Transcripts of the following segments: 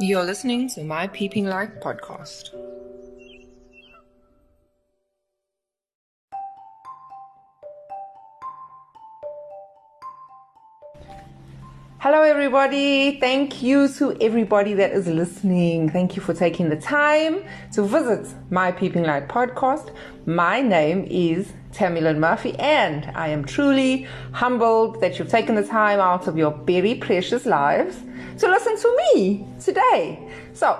You're listening to my Peeping Light podcast. Hello everybody, thank you to everybody that is listening. Thank you for taking the time to visit my Peeping Light podcast. My name is Tammy Lynn Murphy and I am truly humbled that you've taken the time out of your very precious lives to listen to me today. So,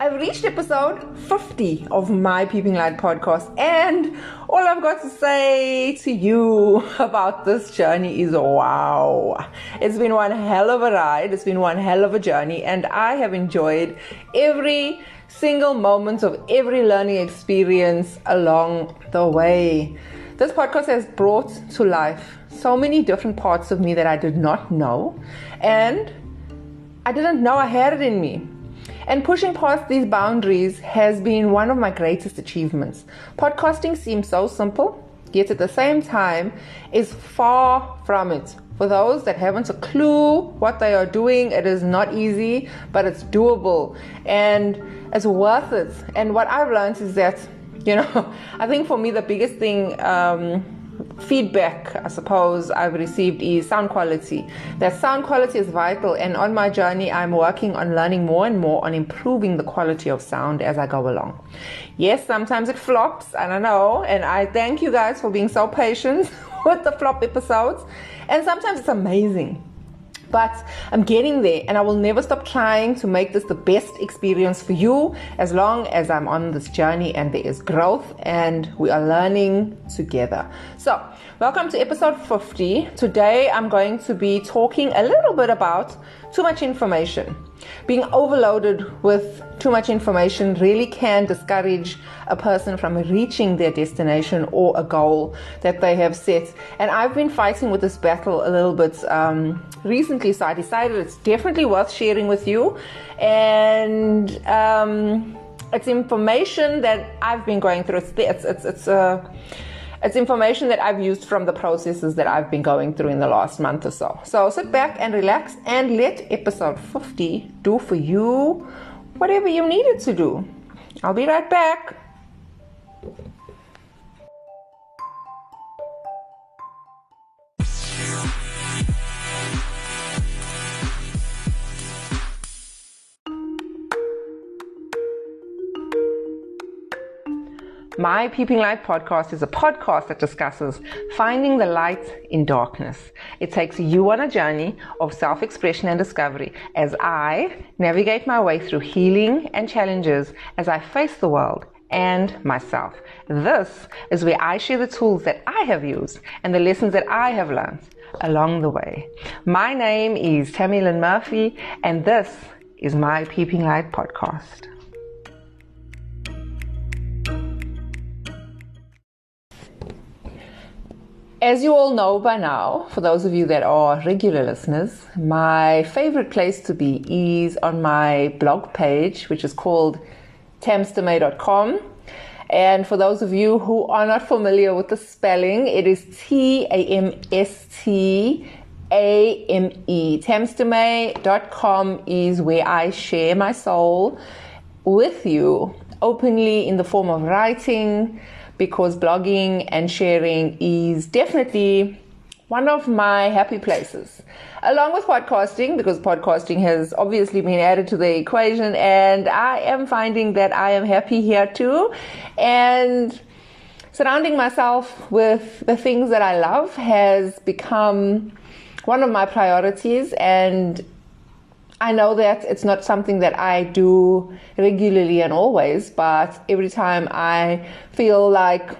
I've reached episode 50 of my Peeping Light podcast, and all I've got to say to you about this journey is wow. It's been one hell of a ride. It's been one hell of a journey, and I have enjoyed every single moment of every learning experience along the way. This podcast has brought to life so many different parts of me that I did not know, and I didn't know I had it in me. And pushing past these boundaries has been one of my greatest achievements. Podcasting seems so simple, yet at the same time is far from it. For those that haven't a clue what they are doing, it is not easy, but it's doable and it's worth it. And what I've learned is that, I think for me the biggest thing, feedback I suppose I've received is sound quality. That sound quality is vital, and on my journey I'm working on learning more and more on improving the quality of sound as I go along. Yes, sometimes it flops, I don't know, and I thank you guys for being so patient with the flop episodes, and sometimes it's amazing. But I'm getting there, and I will never stop trying to make this the best experience for you as long as I'm on this journey and there is growth and we are learning together. So, welcome to episode 50. Today I'm going to be talking a little bit about too much information. Being overloaded with too much information really can discourage a person from reaching their destination or a goal that they have set. And I've been fighting with this battle a little bit recently, so I decided it's definitely worth sharing with you. And it's information that I've been going through. It's information that I've used from the processes that I've been going through in the last month or so. So sit back and relax and let episode 50 do for you whatever you need it to do. I'll be right back. My Peeping Light podcast is a podcast that discusses finding the light in darkness. It takes you on a journey of self-expression and discovery as I navigate my way through healing and challenges as I face the world and myself. This is where I share the tools that I have used and the lessons that I have learned along the way. My name is Tammy Lynn Murphy, and this is my Peeping Light podcast. As you all know by now, for those of you that are regular listeners, my favorite place to be is on my blog page, which is called tamstame.com. And for those of you who are not familiar with the spelling, it is Tamstame. Tamstame.com is where I share my soul with you openly in the form of writing, because blogging and sharing is definitely one of my happy places, along with podcasting, because podcasting has obviously been added to the equation, and I am finding that I am happy here too. And surrounding myself with the things that I love has become one of my priorities, and I know that it's not something that I do regularly and always, but every time I feel like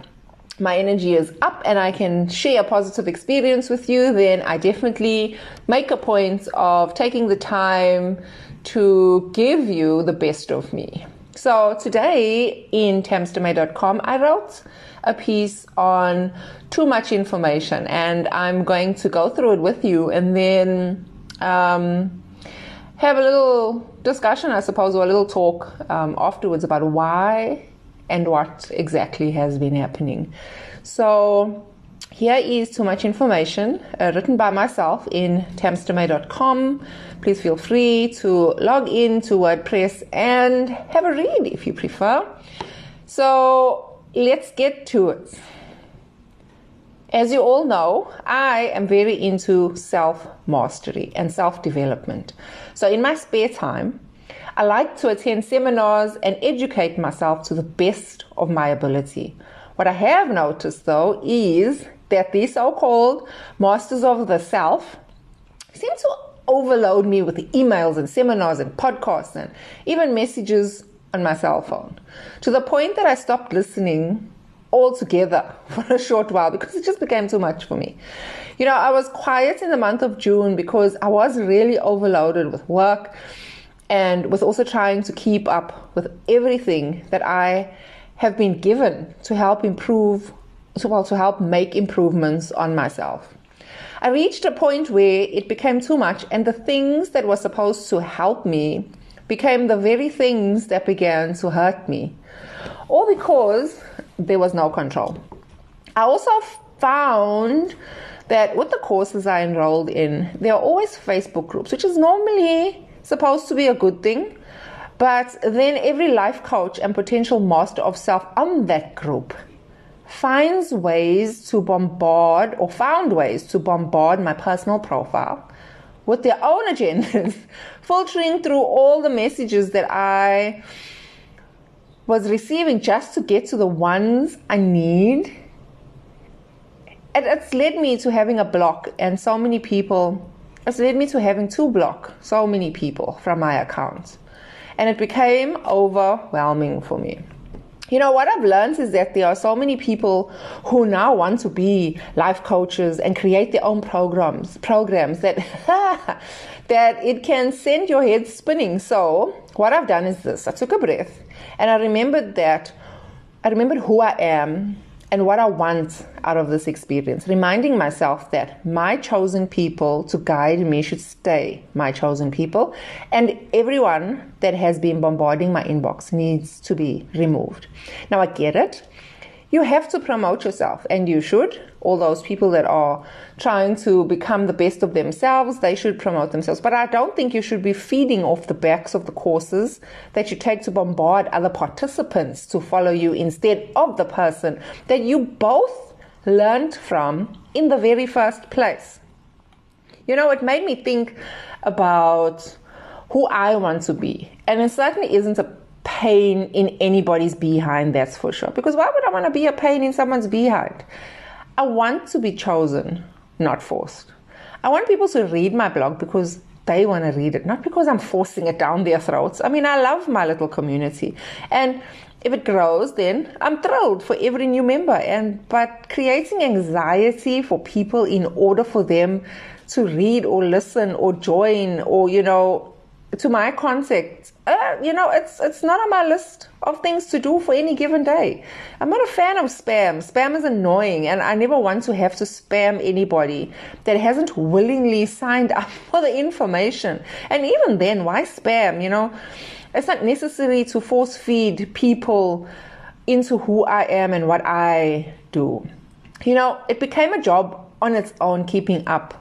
my energy is up and I can share a positive experience with you, then I definitely make a point of taking the time to give you the best of me. So today in tamstame.com, I wrote a piece on too much information, and I'm going to go through it with you and then have a little discussion, I suppose, or a little talk afterwards about why and what exactly has been happening. So Here is too much information written by myself in tamstame.com. Please feel free to log in to WordPress and have a read if you prefer. So let's get to it. As you all know, I am very into self-mastery and self-development. So in my spare time, I like to attend seminars and educate myself to the best of my ability. What I have noticed, though, is that these so-called masters of the self seem to overload me with emails and seminars and podcasts and even messages on my cell phone, to the point that I stopped listening altogether for a short while because it just became too much for me. You know, I was quiet in the month of June because I was really overloaded with work and with also trying to keep up with everything that I have been given to help improve, to help make improvements on myself. I reached a point where it became too much, and the things that were supposed to help me became the very things that began to hurt me, all because there was no control. I also found that with the courses I enrolled in, there are always Facebook groups, which is normally supposed to be a good thing. But then every life coach and potential master of self on that group finds ways to bombard or found ways to bombard my personal profile with their own agendas, filtering through all the messages that I was receiving just to get to the ones I need. And it's led me to having a block and so many people. It's led me to having to block so many people from my account. And it became overwhelming for me. You know, what I've learned is that there are so many people who now want to be life coaches and create their own programs that it can send your head spinning. So what I've done is this. I took a breath and I remembered who I am and what I want out of this experience, reminding myself that my chosen people to guide me should stay my chosen people, and everyone that has been bombarding my inbox needs to be removed. Now, I get it. You have to promote yourself, and you should. All those people that are trying to become the best of themselves, they should promote themselves. But I don't think you should be feeding off the backs of the courses that you take to bombard other participants to follow you instead of the person that you both learned from in the very first place. You know, it made me think about who I want to be. And it certainly isn't a pain in anybody's behind, that's for sure. Because why would I want to be a pain in someone's behind? I want to be chosen, not forced. I want people to read my blog because they want to read it, not because I'm forcing it down their throats. I mean, I love my little community. And if it grows, then I'm thrilled for every new member. But creating anxiety for people in order for them to read or listen or join or, you know, to my contact, it's not on my list of things to do for any given day. I'm not a fan of spam. Spam is annoying, and I never want to have to spam anybody that hasn't willingly signed up for the information. And even then, why spam? You know, it's not necessary to force feed people into who I am and what I do. You know, it became a job on its own, keeping up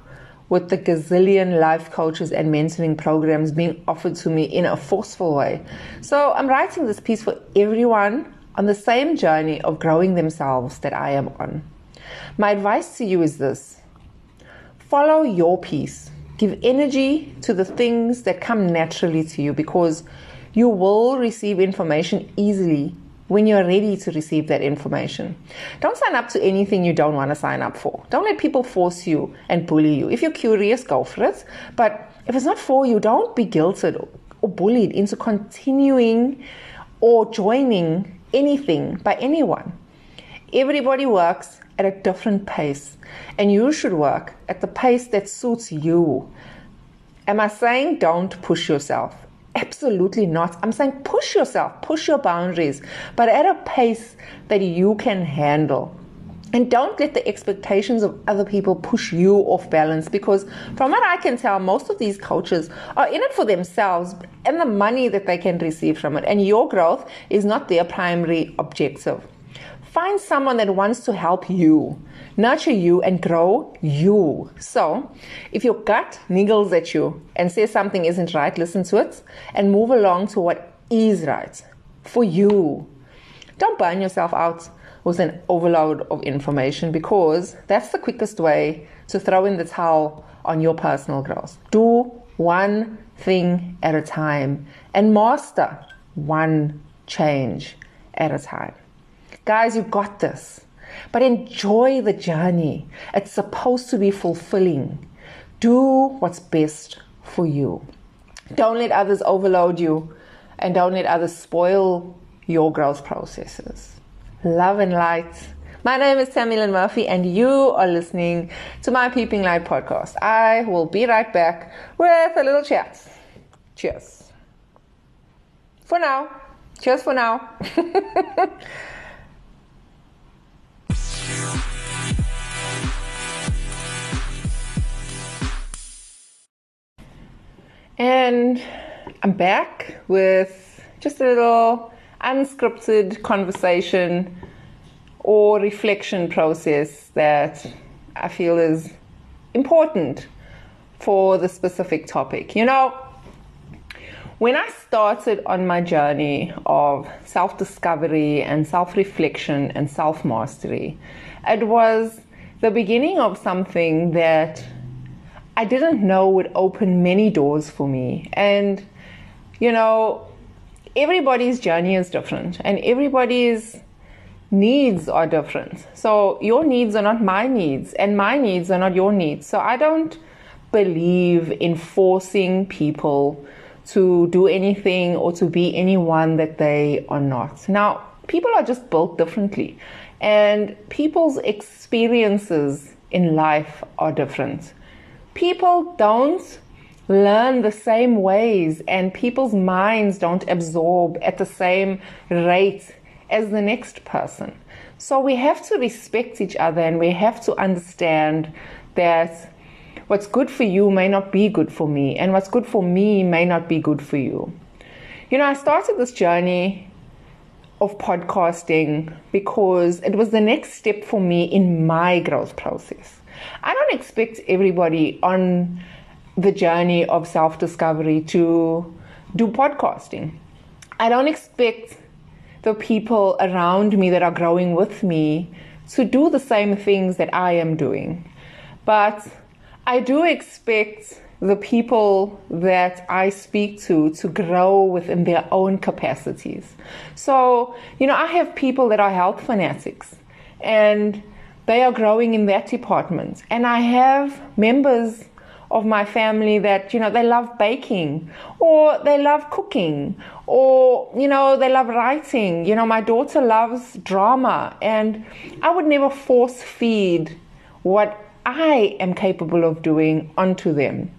with the gazillion life coaches and mentoring programs being offered to me in a forceful way. So I'm writing this piece for everyone on the same journey of growing themselves that I am on. My advice to you is this: follow your peace. Give energy to the things that come naturally to you, because you will receive information easily when you're ready to receive that information. Don't sign up to anything you don't want to sign up for. Don't let people force you and bully you. If you're curious, go for it. But if it's not for you, don't be guilted or bullied into continuing or joining anything by anyone. Everybody works at a different pace, and you should work at the pace that suits you. Am I saying don't push yourself? Absolutely not. I'm saying push yourself, push your boundaries, but at a pace that you can handle. And don't let the expectations of other people push you off balance, because from what I can tell, most of these coaches are in it for themselves and the money that they can receive from it. And your growth is not their primary objective. Find someone that wants to help you, nurture you, and grow you. So if your gut niggles at you and says something isn't right, listen to it and move along to what is right for you. Don't burn yourself out with an overload of information, because that's the quickest way to throw in the towel on your personal growth. Do one thing at a time and master one change at a time. Guys, you've got this, but enjoy the journey. It's supposed to be fulfilling. Do what's best for you. Don't let others overload you, and don't let others spoil your growth processes. Love and light. My name is Tammy Lynn Murphy, and you are listening to my Peeping Light podcast. I will be right back with a little chat. Cheers. For now. Cheers for now. And I'm back with just a little unscripted conversation or reflection process that I feel is important for the specific topic. You know, when I started on my journey of self-discovery and self-reflection and self-mastery, it was the beginning of something that I didn't know would open many doors for me. And, you know, everybody's journey is different and everybody's needs are different. So your needs are not my needs, and my needs are not your needs. So I don't believe in forcing people to do anything or to be anyone that they are not. Now, people are just built differently, and people's experiences in life are different. People don't learn the same ways, and people's minds don't absorb at the same rate as the next person. So we have to respect each other, and we have to understand that what's good for you may not be good for me, and what's good for me may not be good for you. You know, I started this journey of podcasting because it was the next step for me in my growth process. I don't expect everybody on the journey of self-discovery to do podcasting. I don't expect the people around me that are growing with me to do the same things that I am doing. But I do expect the people that I speak to grow within their own capacities. So, you know, I have people that are health fanatics, and they are growing in that department. And I have members of my family that, you know, they love baking, or they love cooking, or, you know, they love writing. You know, my daughter loves drama, and I would never force feed what I am capable of doing onto them.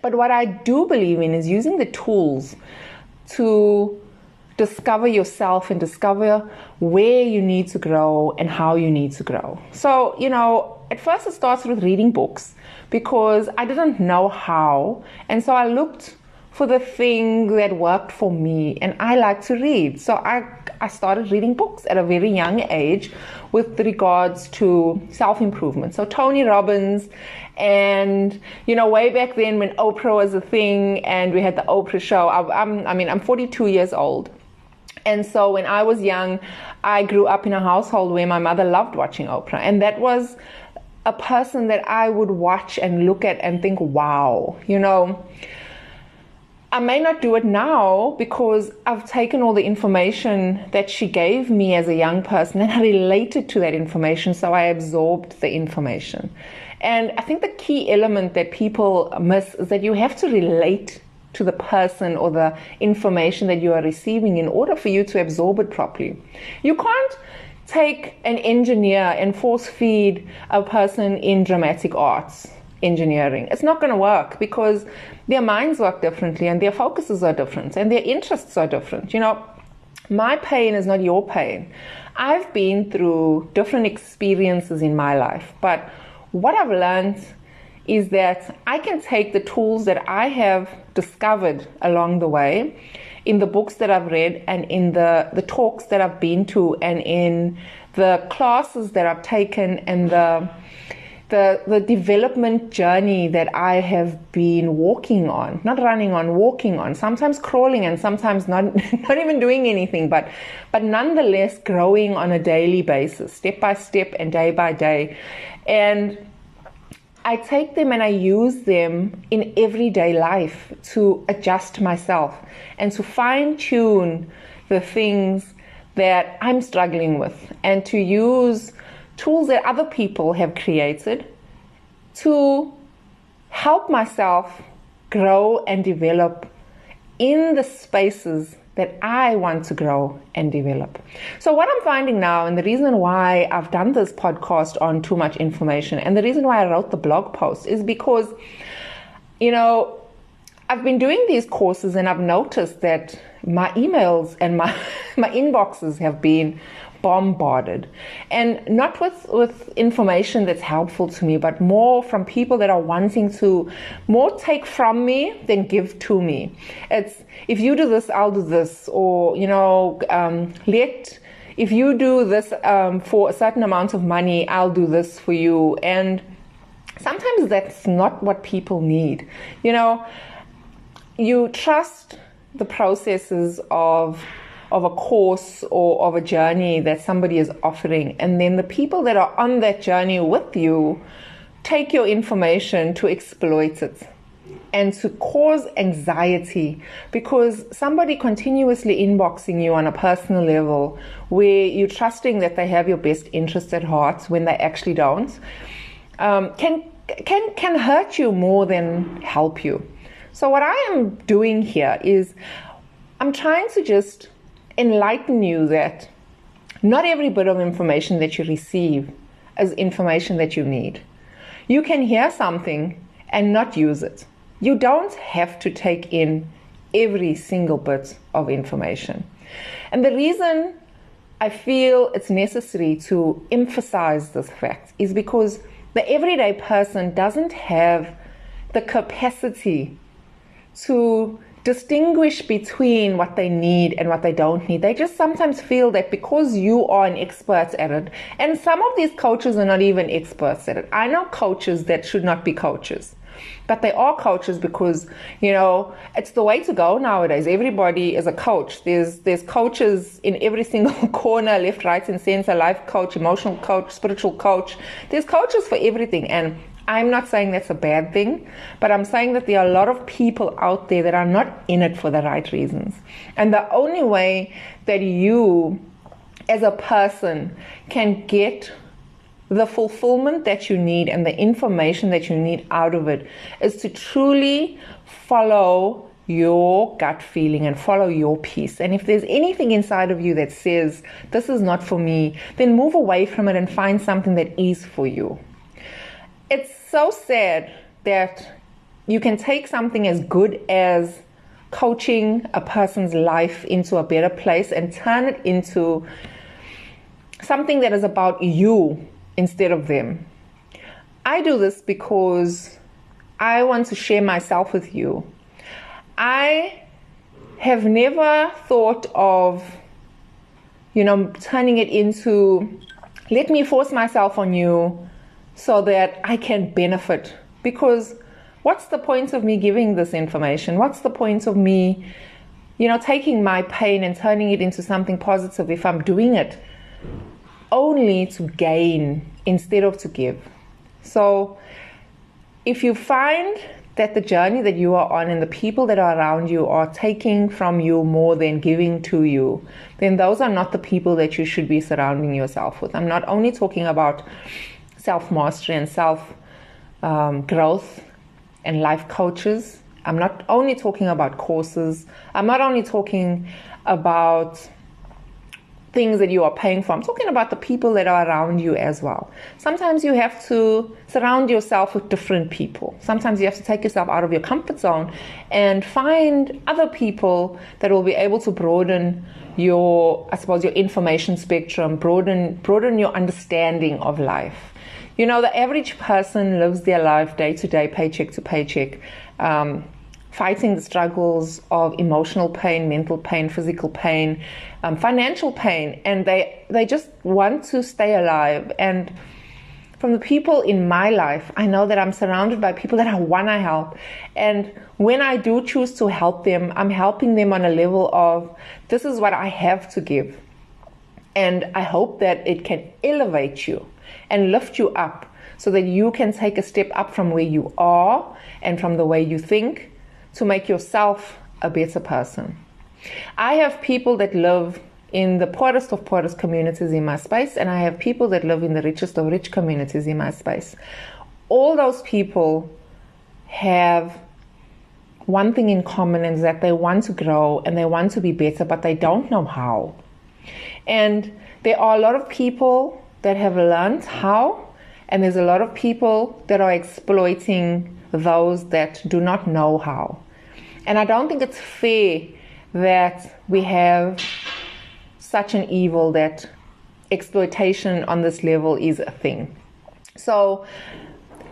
But what I do believe in is using the tools to discover yourself and discover where you need to grow and how you need to grow. So, you know, at first it started with reading books because I didn't know how. And so I looked for the thing that worked for me, and I like to read. So I started reading books at a very young age with regards to self-improvement. So Tony Robbins, and, you know, way back then when Oprah was a thing and we had the Oprah show, I'm 42 years old. And so when I was young, I grew up in a household where my mother loved watching Oprah. And that was a person that I would watch and look at and think, wow, you know, I may not do it now because I've taken all the information that she gave me as a young person and I related to that information. So I absorbed the information. And I think the key element that people miss is that you have to relate to the person or the information that you are receiving in order for you to absorb it properly. You can't take an engineer and force feed a person in dramatic arts engineering. It's not going to work because their minds work differently, and their focuses are different, and their interests are different. You know, my pain is not your pain. I've been through different experiences in my life, but what I've learned is that I can take the tools that I have discovered along the way in the books that I've read and in the talks that I've been to and in the classes that I've taken and the development journey that I have been walking on, not running on, walking on, sometimes crawling and sometimes not even doing anything, but nonetheless growing on a daily basis, step by step and day by day. And I take them and I use them in everyday life to adjust myself and to fine-tune the things that I'm struggling with, and to use tools that other people have created to help myself grow and develop in the spaces that I want to grow and develop. So what I'm finding now, and the reason why I've done this podcast on Too Much Information, and the reason why I wrote the blog post, is because, you know, I've been doing these courses and I've noticed that my emails and my inboxes have been bombarded, and not with information that's helpful to me, but more from people that are wanting to more take from me than give to me. It's, if you do this, I'll do this, or, you know, if you do this for a certain amount of money, I'll do this for you. And sometimes that's not what people need. You know, you trust the processes of a course or of a journey that somebody is offering, and then the people that are on that journey with you take your information to exploit it and to cause anxiety, because somebody continuously inboxing you on a personal level where you're trusting that they have your best interests at heart when they actually don't, can hurt you more than help you. So what I am doing here is I'm trying to just enlighten you that not every bit of information that you receive is information that you need. You can hear something and not use it. You don't have to take in every single bit of information. And the reason I feel it's necessary to emphasize this fact is because the everyday person doesn't have the capacity to distinguish between what they need and what they don't need. They just sometimes feel that because you are an expert at it, and some of these coaches are not even experts at it. I know coaches that should not be coaches, but they are coaches because, you know, it's the way to go nowadays. Everybody is a coach. There's coaches in every single corner, left, right, and center, life coach, emotional coach, spiritual coach. There's coaches for everything, and I'm not saying that's a bad thing, but I'm saying that there are a lot of people out there that are not in it for the right reasons. And the only way that you, as a person, can get the fulfillment that you need and the information that you need out of it is to truly follow your gut feeling and follow your peace. And if there's anything inside of you that says, this is not for me, then move away from it and find something that is for you. It's so sad that you can take something as good as coaching a person's life into a better place and turn it into something that is about you instead of them. I do this because I want to share myself with you. I have never thought of, you know, turning it into, let me force myself on you so that I can benefit, because what's the point of me giving this information? What's the point of me, you know, taking my pain and turning it into something positive if I'm doing it only to gain instead of to give? So if you find that the journey that you are on and the people that are around you are taking from you more than giving to you, then those are not the people that you should be surrounding yourself with. I'm not only talking about self-mastery and self-growth and life coaches. I'm not only talking about courses. I'm not only talking about things that you are paying for. I'm talking about the people that are around you as well. Sometimes you have to surround yourself with different people. Sometimes you have to take yourself out of your comfort zone and find other people that will be able to broaden your, I suppose, your information spectrum, broaden your understanding of life. You know, the average person lives their life day to day, paycheck to paycheck, fighting the struggles of emotional pain, mental pain, physical pain, financial pain, and they just want to stay alive. And from the people in my life, I know that I'm surrounded by people that I want to help. And when I do choose to help them, I'm helping them on a level of, this is what I have to give. And I hope that it can elevate you and lift you up so that you can take a step up from where you are and from the way you think to make yourself a better person. I have people that live in the poorest of poorest communities in my space, and I have people that live in the richest of rich communities in my space. All those people have one thing in common, and that they want to grow and they want to be better, but they don't know how. And there are a lot of people that have learned how, and there's a lot of people that are exploiting those that do not know how. And I don't think it's fair that we have such an evil that exploitation on this level is a thing. So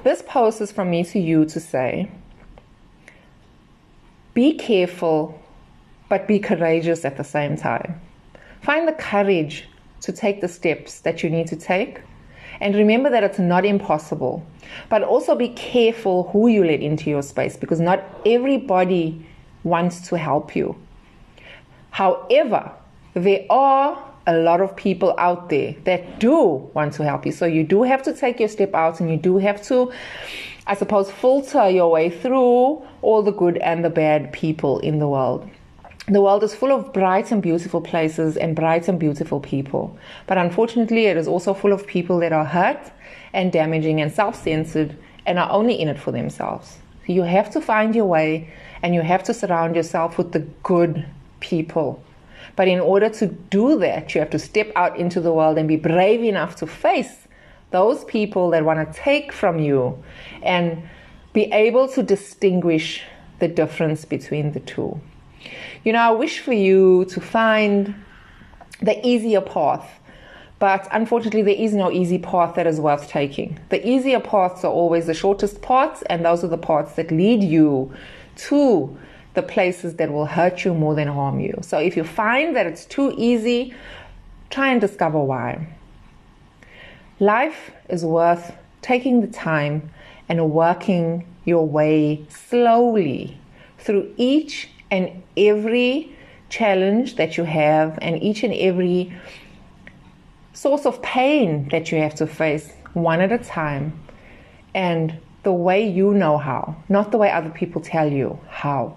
this post is from me to you to say, be careful, but be courageous at the same time. Find the courage to take the steps that you need to take. And remember that it's not impossible, but also be careful who you let into your space, because not everybody wants to help you. However, there are a lot of people out there that do want to help you. So you do have to take your step out, and you do have to, I suppose, filter your way through all the good and the bad people in the world. The world is full of bright and beautiful places and bright and beautiful people. But unfortunately, it is also full of people that are hurt and damaging and self-centered and are only in it for themselves. So you have to find your way, and you have to surround yourself with the good people. But in order to do that, you have to step out into the world and be brave enough to face those people that want to take from you, and be able to distinguish the difference between the two. You know, I wish for you to find the easier path, but unfortunately there is no easy path that is worth taking. The easier paths are always the shortest paths, and those are the paths that lead you to the places that will hurt you more than harm you. So if you find that it's too easy, try and discover why. Life is worth taking the time and working your way slowly through each and every challenge that you have, and each and every source of pain that you have to face, one at a time, and the way you know how, not the way other people tell you how.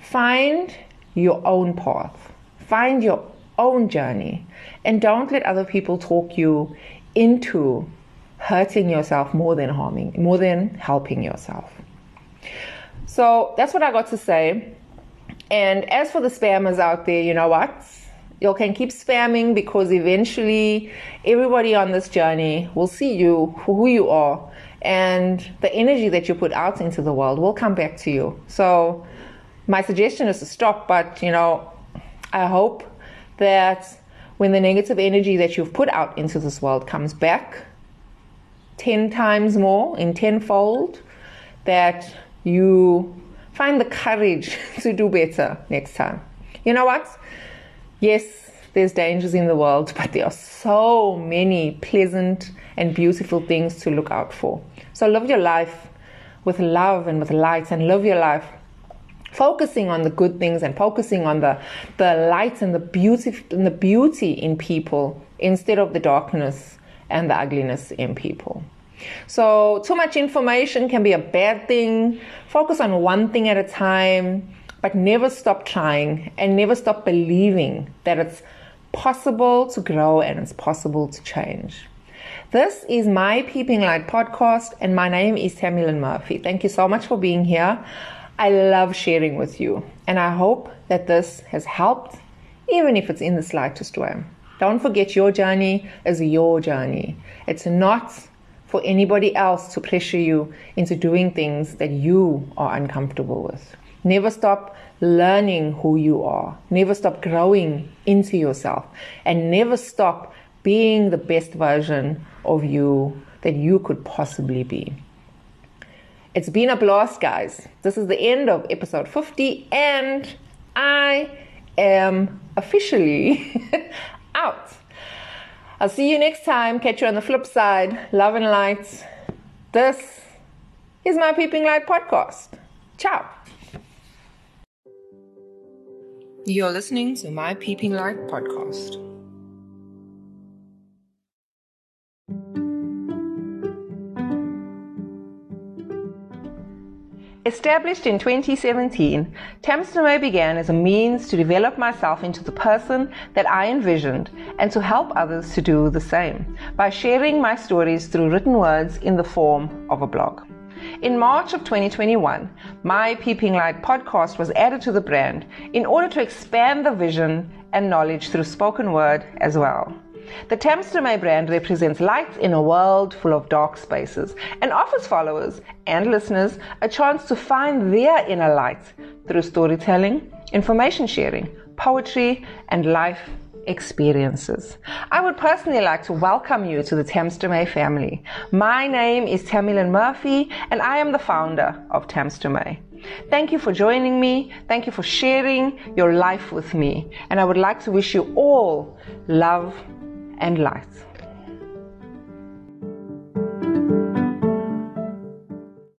Find your own path, find your own journey, and don't let other people talk you into hurting yourself more than helping yourself. So that's what I got to say. And as for the spammers out there, you know what? You can keep spamming, because eventually everybody on this journey will see you for who you are, and the energy that you put out into the world will come back to you. So my suggestion is to stop, but you know, I hope that when the negative energy that you've put out into this world comes back 10 times more, in tenfold, that you find the courage to do better next time. You know what? Yes, there's dangers in the world, but there are so many pleasant and beautiful things to look out for. So live your life with love and with light, and live your life focusing on the good things and focusing on the light and the beauty in people, instead of the darkness and the ugliness in people. So too much information can be a bad thing. Focus on one thing at a time, but never stop trying, and never stop believing that it's possible to grow and it's possible to change. This is my Peeping Light podcast, and my name is Tammy Lynn Murphy. Thank you so much for being here. I love sharing with you, and I hope that this has helped, even if it's in the slightest way. Don't forget, your journey is your journey. It's not for anybody else to pressure you into doing things that you are uncomfortable with. Never stop learning who you are. Never stop growing into yourself. And never stop being the best version of you that you could possibly be. It's been a blast, guys. This is the end of episode 50, and I am officially out. I'll see you next time. Catch you on the flip side. Love and lights. This is my Peeping Light podcast. Ciao. You're listening to my Peeping Light podcast. Established in 2017, Tamsen Way began as a means to develop myself into the person that I envisioned and to help others to do the same by sharing my stories through written words in the form of a blog. In March of 2021, my Peeping Light podcast was added to the brand in order to expand the vision and knowledge through spoken word as well. The Tamsen Way brand represents lights in a world full of dark spaces and offers followers and listeners a chance to find their inner lights through storytelling, information sharing, poetry, and life experiences. I would personally like to welcome you to the Tamsen Way family. My name is Tammy Lynn Murphy, and I am the founder of Tamsen Way. Thank you for joining me. Thank you for sharing your life with me. And I would like to wish you all love and light.